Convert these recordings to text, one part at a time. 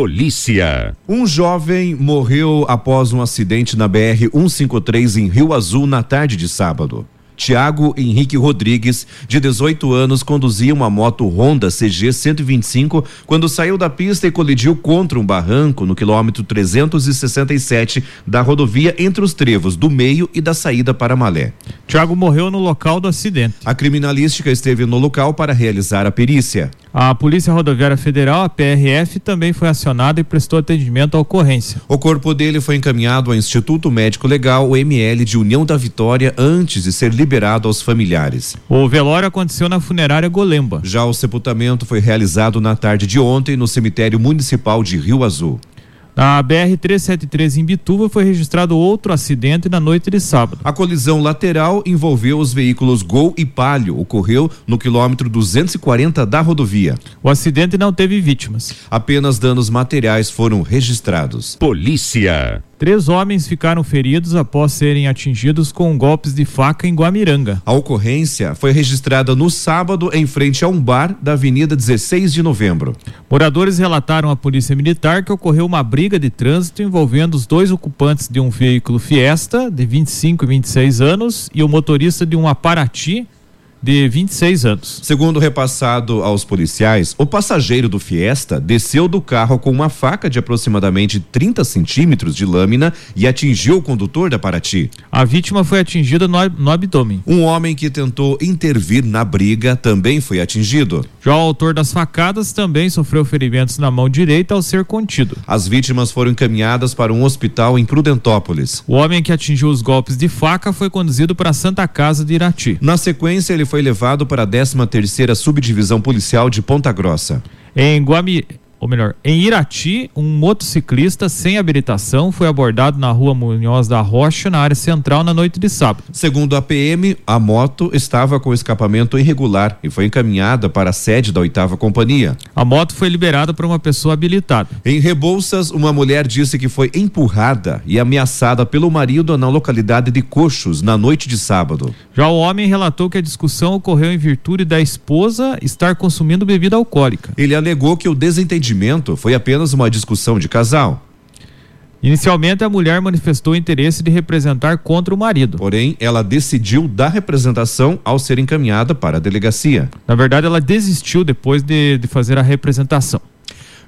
Polícia. Um jovem morreu após um acidente na BR-153 em Rio Azul na tarde de sábado. Tiago Henrique Rodrigues, de 18 anos, conduzia uma moto Honda CG-125 quando saiu da pista e colidiu contra um barranco no quilômetro 367 da rodovia entre os trevos do meio e da saída para Malé. Tiago morreu no local do acidente. A criminalística esteve no local para realizar a perícia. A Polícia Rodoviária Federal, a PRF, também foi acionada e prestou atendimento à ocorrência. O corpo dele foi encaminhado ao Instituto Médico Legal, o ML, de União da Vitória, antes de ser liberado aos familiares. O velório aconteceu na funerária Golemba. Já o sepultamento foi realizado na tarde de ontem no cemitério municipal de Rio Azul. Na BR-373 em Bituva foi registrado outro acidente na noite de sábado. A colisão lateral envolveu os veículos Gol e Palio. Ocorreu no quilômetro 240 da rodovia. O acidente não teve vítimas. Apenas danos materiais foram registrados. Polícia. 3 homens ficaram feridos após serem atingidos com golpes de faca em Guamiranga. A ocorrência foi registrada no sábado em frente a um bar da Avenida 16 de Novembro. Moradores relataram à Polícia Militar que ocorreu uma briga de trânsito envolvendo os 2 ocupantes de um veículo Fiesta, de 25 e 26 anos, e o motorista de uma Paraty, de 26 anos. Segundo repassado aos policiais, o passageiro do Fiesta desceu do carro com uma faca de aproximadamente 30 centímetros de lâmina e atingiu o condutor da Paraty. A vítima foi atingida no abdômen. Um homem que tentou intervir na briga também foi atingido. Já o autor das facadas também sofreu ferimentos na mão direita ao ser contido. As vítimas foram encaminhadas para um hospital em Prudentópolis. O homem que atingiu os golpes de faca foi conduzido para a Santa Casa de Irati. Na sequência, ele foi levado para a 13ª Subdivisão Policial de Ponta Grossa. Em Irati, um motociclista sem habilitação foi abordado na rua Munhoz da Rocha, na área central, na noite de sábado. Segundo a PM, a moto estava com escapamento irregular e foi encaminhada para a sede da 8ª Companhia. A moto foi liberada por uma pessoa habilitada. Em Rebouças, uma mulher disse que foi empurrada e ameaçada pelo marido na localidade de Coxos, na noite de sábado. Já o homem relatou que a discussão ocorreu em virtude da esposa estar consumindo bebida alcoólica. Ele alegou que o desentendimento foi apenas uma discussão de casal. Inicialmente, a mulher manifestou interesse de representar contra o marido. Porém, ela decidiu dar representação ao ser encaminhada para a delegacia. Na verdade, ela desistiu depois de fazer a representação.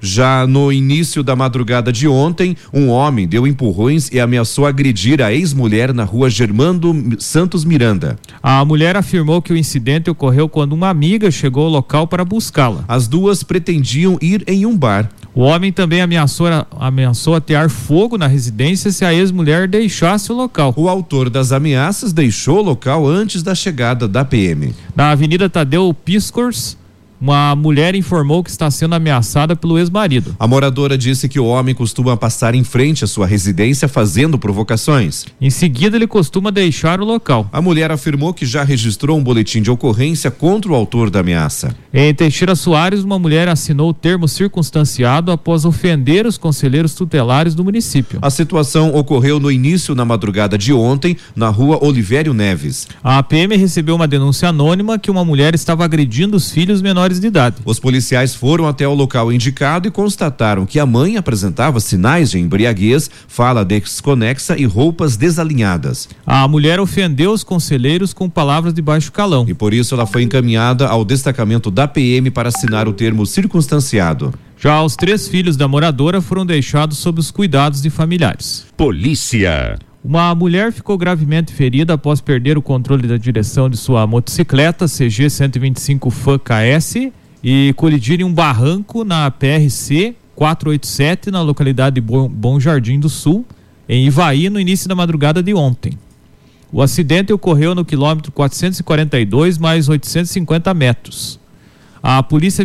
Já no início da madrugada de ontem, um homem deu empurrões e ameaçou agredir a ex-mulher na rua Germando Santos Miranda. A mulher afirmou que o incidente ocorreu quando uma amiga chegou ao local para buscá-la. As duas pretendiam ir em um bar. O homem também ameaçou atear fogo na residência se a ex-mulher deixasse o local. O autor das ameaças deixou o local antes da chegada da PM. Na Avenida Tadeu Piscors, uma mulher informou que está sendo ameaçada pelo ex-marido. A moradora disse que o homem costuma passar em frente à sua residência fazendo provocações. Em seguida, ele costuma deixar o local. A mulher afirmou que já registrou um boletim de ocorrência contra o autor da ameaça. Em Teixeira Soares, uma mulher assinou o termo circunstanciado após ofender os conselheiros tutelares do município. A situação ocorreu no início da madrugada de ontem, na rua Olivério Neves. A PM recebeu uma denúncia anônima que uma mulher estava agredindo os filhos menores de idade. Os policiais foram até o local indicado e constataram que a mãe apresentava sinais de embriaguez, fala desconexa e roupas desalinhadas. A mulher ofendeu os conselheiros com palavras de baixo calão. E por isso ela foi encaminhada ao destacamento da PM para assinar o termo circunstanciado. Já os 3 filhos da moradora foram deixados sob os cuidados de familiares. Polícia. Uma mulher ficou gravemente ferida após perder o controle da direção de sua motocicleta CG125 FKS e colidir em um barranco na PRC 487 na localidade de Bom Jardim do Sul, em Ivaí, no início da madrugada de ontem. O acidente ocorreu no quilômetro 442 mais 850 metros. A polícia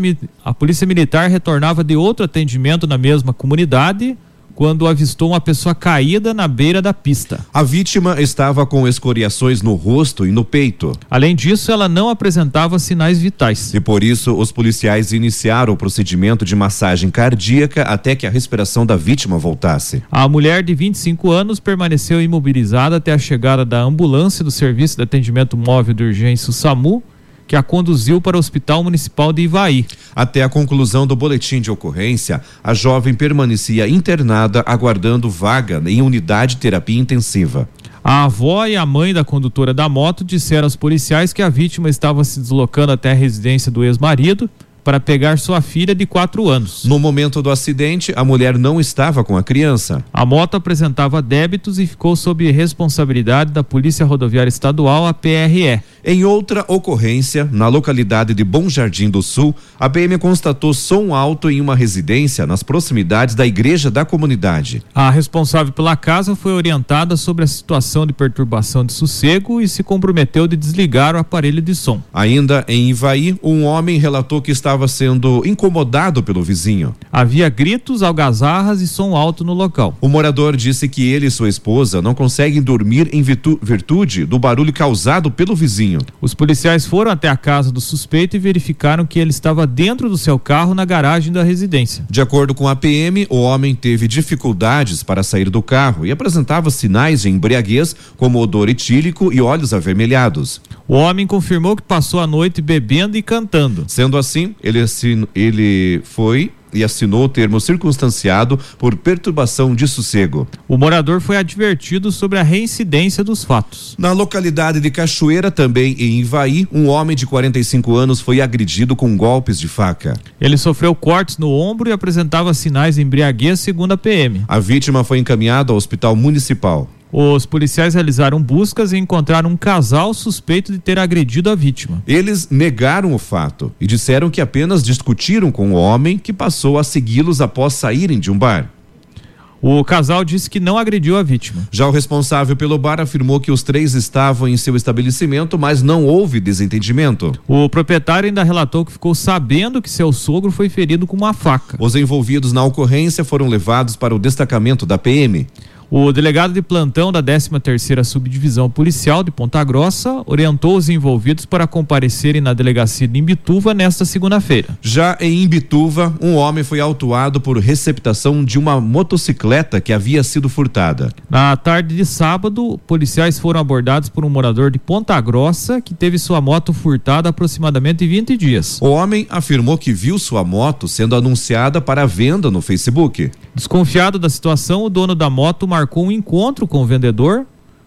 Militar retornava de outro atendimento na mesma comunidade quando avistou uma pessoa caída na beira da pista. A vítima estava com escoriações no rosto e no peito. Além disso, ela não apresentava sinais vitais. E por isso, os policiais iniciaram o procedimento de massagem cardíaca até que a respiração da vítima voltasse. A mulher de 25 anos permaneceu imobilizada até a chegada da ambulância do Serviço de Atendimento Móvel de Urgência, o SAMU, que a conduziu para o Hospital Municipal de Ivaí. Até a conclusão do boletim de ocorrência, a jovem permanecia internada aguardando vaga em unidade de terapia intensiva. A avó e a mãe da condutora da moto disseram aos policiais que a vítima estava se deslocando até a residência do ex-marido para pegar sua filha de 4 anos. No momento do acidente, a mulher não estava com a criança. A moto apresentava débitos e ficou sob responsabilidade da Polícia Rodoviária Estadual, a PRE. Em outra ocorrência, na localidade de Bom Jardim do Sul, a PM constatou som alto em uma residência nas proximidades da igreja da comunidade. A responsável pela casa foi orientada sobre a situação de perturbação de sossego e se comprometeu de desligar o aparelho de som. Ainda em Ivaí, um homem relatou que estava sendo incomodado pelo vizinho. Havia gritos, algazarras e som alto no local. O morador disse que ele e sua esposa não conseguem dormir em virtude do barulho causado pelo vizinho. Os policiais foram até a casa do suspeito e verificaram que ele estava dentro do seu carro na garagem da residência. De acordo com a PM, o homem teve dificuldades para sair do carro e apresentava sinais de embriaguez, como odor etílico e olhos avermelhados. O homem confirmou que passou a noite bebendo e cantando. Sendo assim, ele foi e assinou o termo circunstanciado por perturbação de sossego. O morador foi advertido sobre a reincidência dos fatos. Na localidade de Cachoeira, também em Ivaí, um homem de 45 anos foi agredido com golpes de faca. Ele sofreu cortes no ombro e apresentava sinais de embriaguez, segundo a PM. A vítima foi encaminhada ao Hospital Municipal. Os policiais realizaram buscas e encontraram um casal suspeito de ter agredido a vítima. Eles negaram o fato e disseram que apenas discutiram com o homem, que passou a segui-los após saírem de um bar. O casal disse que não agrediu a vítima. Já o responsável pelo bar afirmou que os 3 estavam em seu estabelecimento, mas não houve desentendimento. O proprietário ainda relatou que ficou sabendo que seu sogro foi ferido com uma faca. Os envolvidos na ocorrência foram levados para o destacamento da PM. O delegado de plantão da 13ª Subdivisão Policial de Ponta Grossa orientou os envolvidos para comparecerem na delegacia de Imbituva nesta segunda-feira. Já em Imbituva, um homem foi autuado por receptação de uma motocicleta que havia sido furtada. Na tarde de sábado, policiais foram abordados por um morador de Ponta Grossa que teve sua moto furtada há aproximadamente 20 dias. O homem afirmou que viu sua moto sendo anunciada para venda no Facebook. Desconfiado da situação, o dono da moto marcou um encontro com o vendedor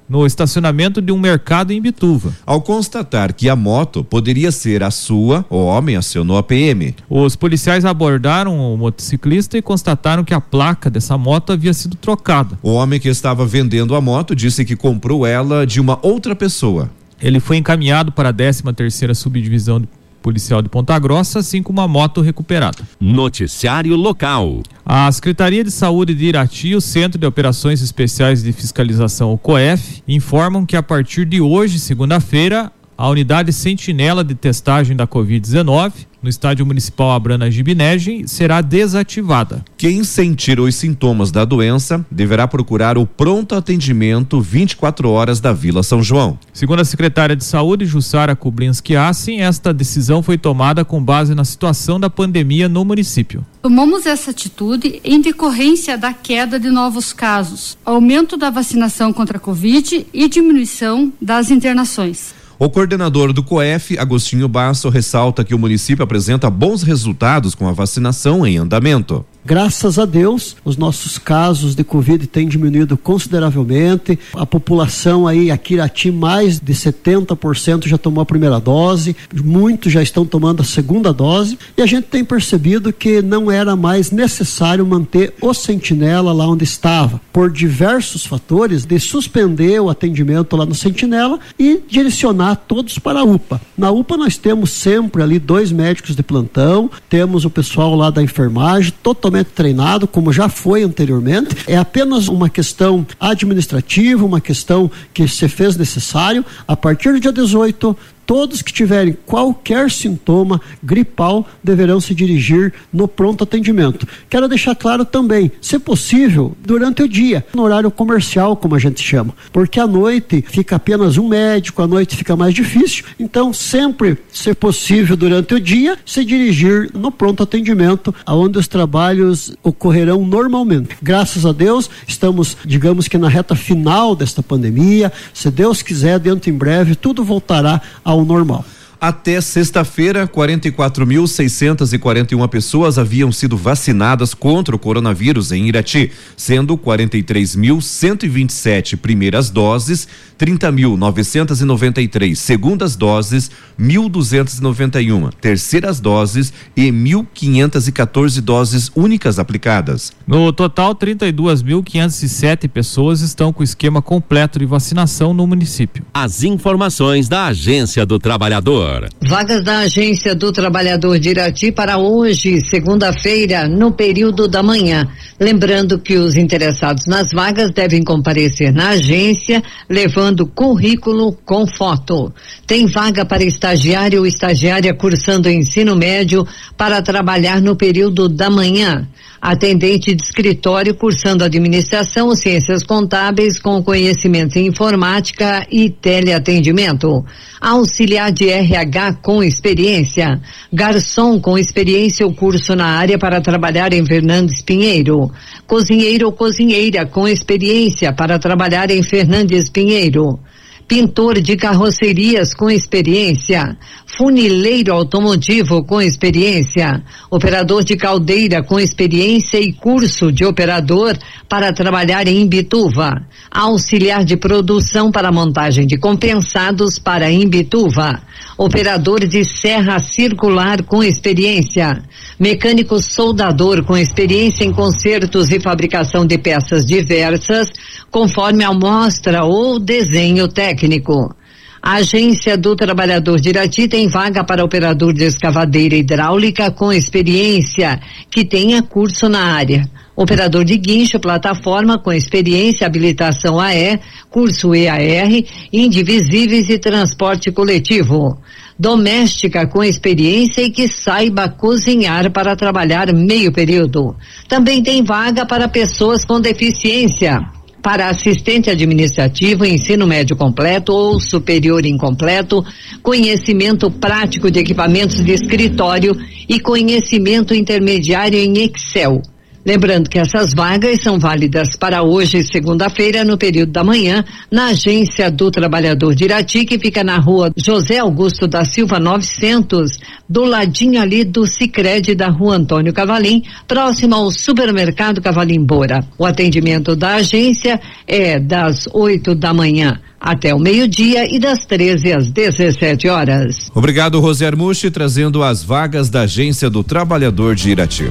no estacionamento de um mercado em Bituva. Ao constatar que a moto poderia ser a sua, o homem acionou a PM. Os policiais abordaram o motociclista e constataram que a placa dessa moto havia sido trocada. O homem que estava vendendo a moto disse que comprou ela de uma outra pessoa. Ele foi encaminhado para a 13ª Subdivisão Policial de Ponta Grossa, assim como uma moto recuperada. Noticiário local. A Secretaria de Saúde de Irati e o Centro de Operações Especiais de Fiscalização, o COEF, informam que a partir de hoje, segunda-feira, a unidade sentinela de testagem da Covid-19 no estádio municipal Abrana Gibinegem será desativada. Quem sentir os sintomas da doença deverá procurar o pronto atendimento 24 horas da Vila São João. Segundo a secretária de Saúde, Jussara Kubrinski, esta decisão foi tomada com base na situação da pandemia no município. Tomamos essa atitude em decorrência da queda de novos casos, aumento da vacinação contra a Covid e diminuição das internações. O coordenador do COEF, Agostinho Basso, ressalta que o município apresenta bons resultados com a vacinação em andamento. Graças a Deus, os nossos casos de Covid têm diminuído consideravelmente. A população aí, aqui em Irati, mais de 70% já tomou a primeira dose, muitos já estão tomando a segunda dose, e a gente tem percebido que não era mais necessário manter o sentinela lá onde estava, por diversos fatores, de suspender o atendimento lá no sentinela e direcionar todos para a UPA. Na UPA nós temos sempre ali 2 médicos de plantão, temos o pessoal lá da enfermagem, totalmente treinado, como já foi anteriormente. É apenas uma questão administrativa, uma questão que se fez necessário. A partir do dia 18, todos que tiverem qualquer sintoma gripal deverão se dirigir no pronto atendimento. Quero deixar claro também, se possível, durante o dia, no horário comercial, como a gente chama, porque à noite fica apenas um médico, à noite fica mais difícil. Então, sempre, se possível, durante o dia, se dirigir no pronto atendimento, onde os trabalhos ocorrerão normalmente. Graças a Deus, estamos, digamos que na reta final desta pandemia. Se Deus quiser, dentro em breve, tudo voltará ao normal. Até sexta-feira, 44.641 pessoas haviam sido vacinadas contra o coronavírus em Irati, sendo 43.127 primeiras doses, 30.993 segundas doses, 1.291 terceiras doses e 1.514 doses únicas aplicadas. No total, 32.507 pessoas estão com o esquema completo de vacinação no município. As informações da Agência do Trabalhador. Vagas da Agência do Trabalhador de Irati para hoje, segunda-feira, no período da manhã. Lembrando que os interessados nas vagas devem comparecer na agência, levando currículo com foto. Tem vaga para estagiário ou estagiária cursando ensino médio para trabalhar no período da manhã. Atendente de escritório cursando administração ou ciências contábeis com conhecimento em informática e teleatendimento. Auxiliar de RH com experiência. Garçom com experiência ou curso na área para trabalhar em Fernandes Pinheiro. Cozinheiro ou cozinheira com experiência para trabalhar em Fernandes Pinheiro. Pintor de carrocerias com experiência, funileiro automotivo com experiência, operador de caldeira com experiência e curso de operador para trabalhar em Imbituva, auxiliar de produção para montagem de compensados para Imbituva, operador de serra circular com experiência, mecânico soldador com experiência em consertos e fabricação de peças diversas, conforme a amostra ou desenho técnico. A Agência do Trabalhador de Irati tem vaga para operador de escavadeira hidráulica com experiência, que tenha curso na área. Operador de guincho, plataforma com experiência, habilitação AE, curso EAR, indivisíveis e transporte coletivo. Doméstica com experiência e que saiba cozinhar para trabalhar meio período. Também tem vaga para pessoas com deficiência. Para assistente administrativo, ensino médio completo ou superior incompleto, conhecimento prático de equipamentos de escritório e conhecimento intermediário em Excel. Lembrando que essas vagas são válidas para hoje, segunda-feira, no período da manhã, na Agência do Trabalhador de Irati, que fica na rua José Augusto da Silva 900, do ladinho ali do Sicredi da rua Antônio Cavalim, próximo ao supermercado Cavalim Bora. O atendimento da agência é das 8h até o meio-dia e das 13h às 17h. Obrigado, Rosi Armucci, trazendo as vagas da Agência do Trabalhador de Irati.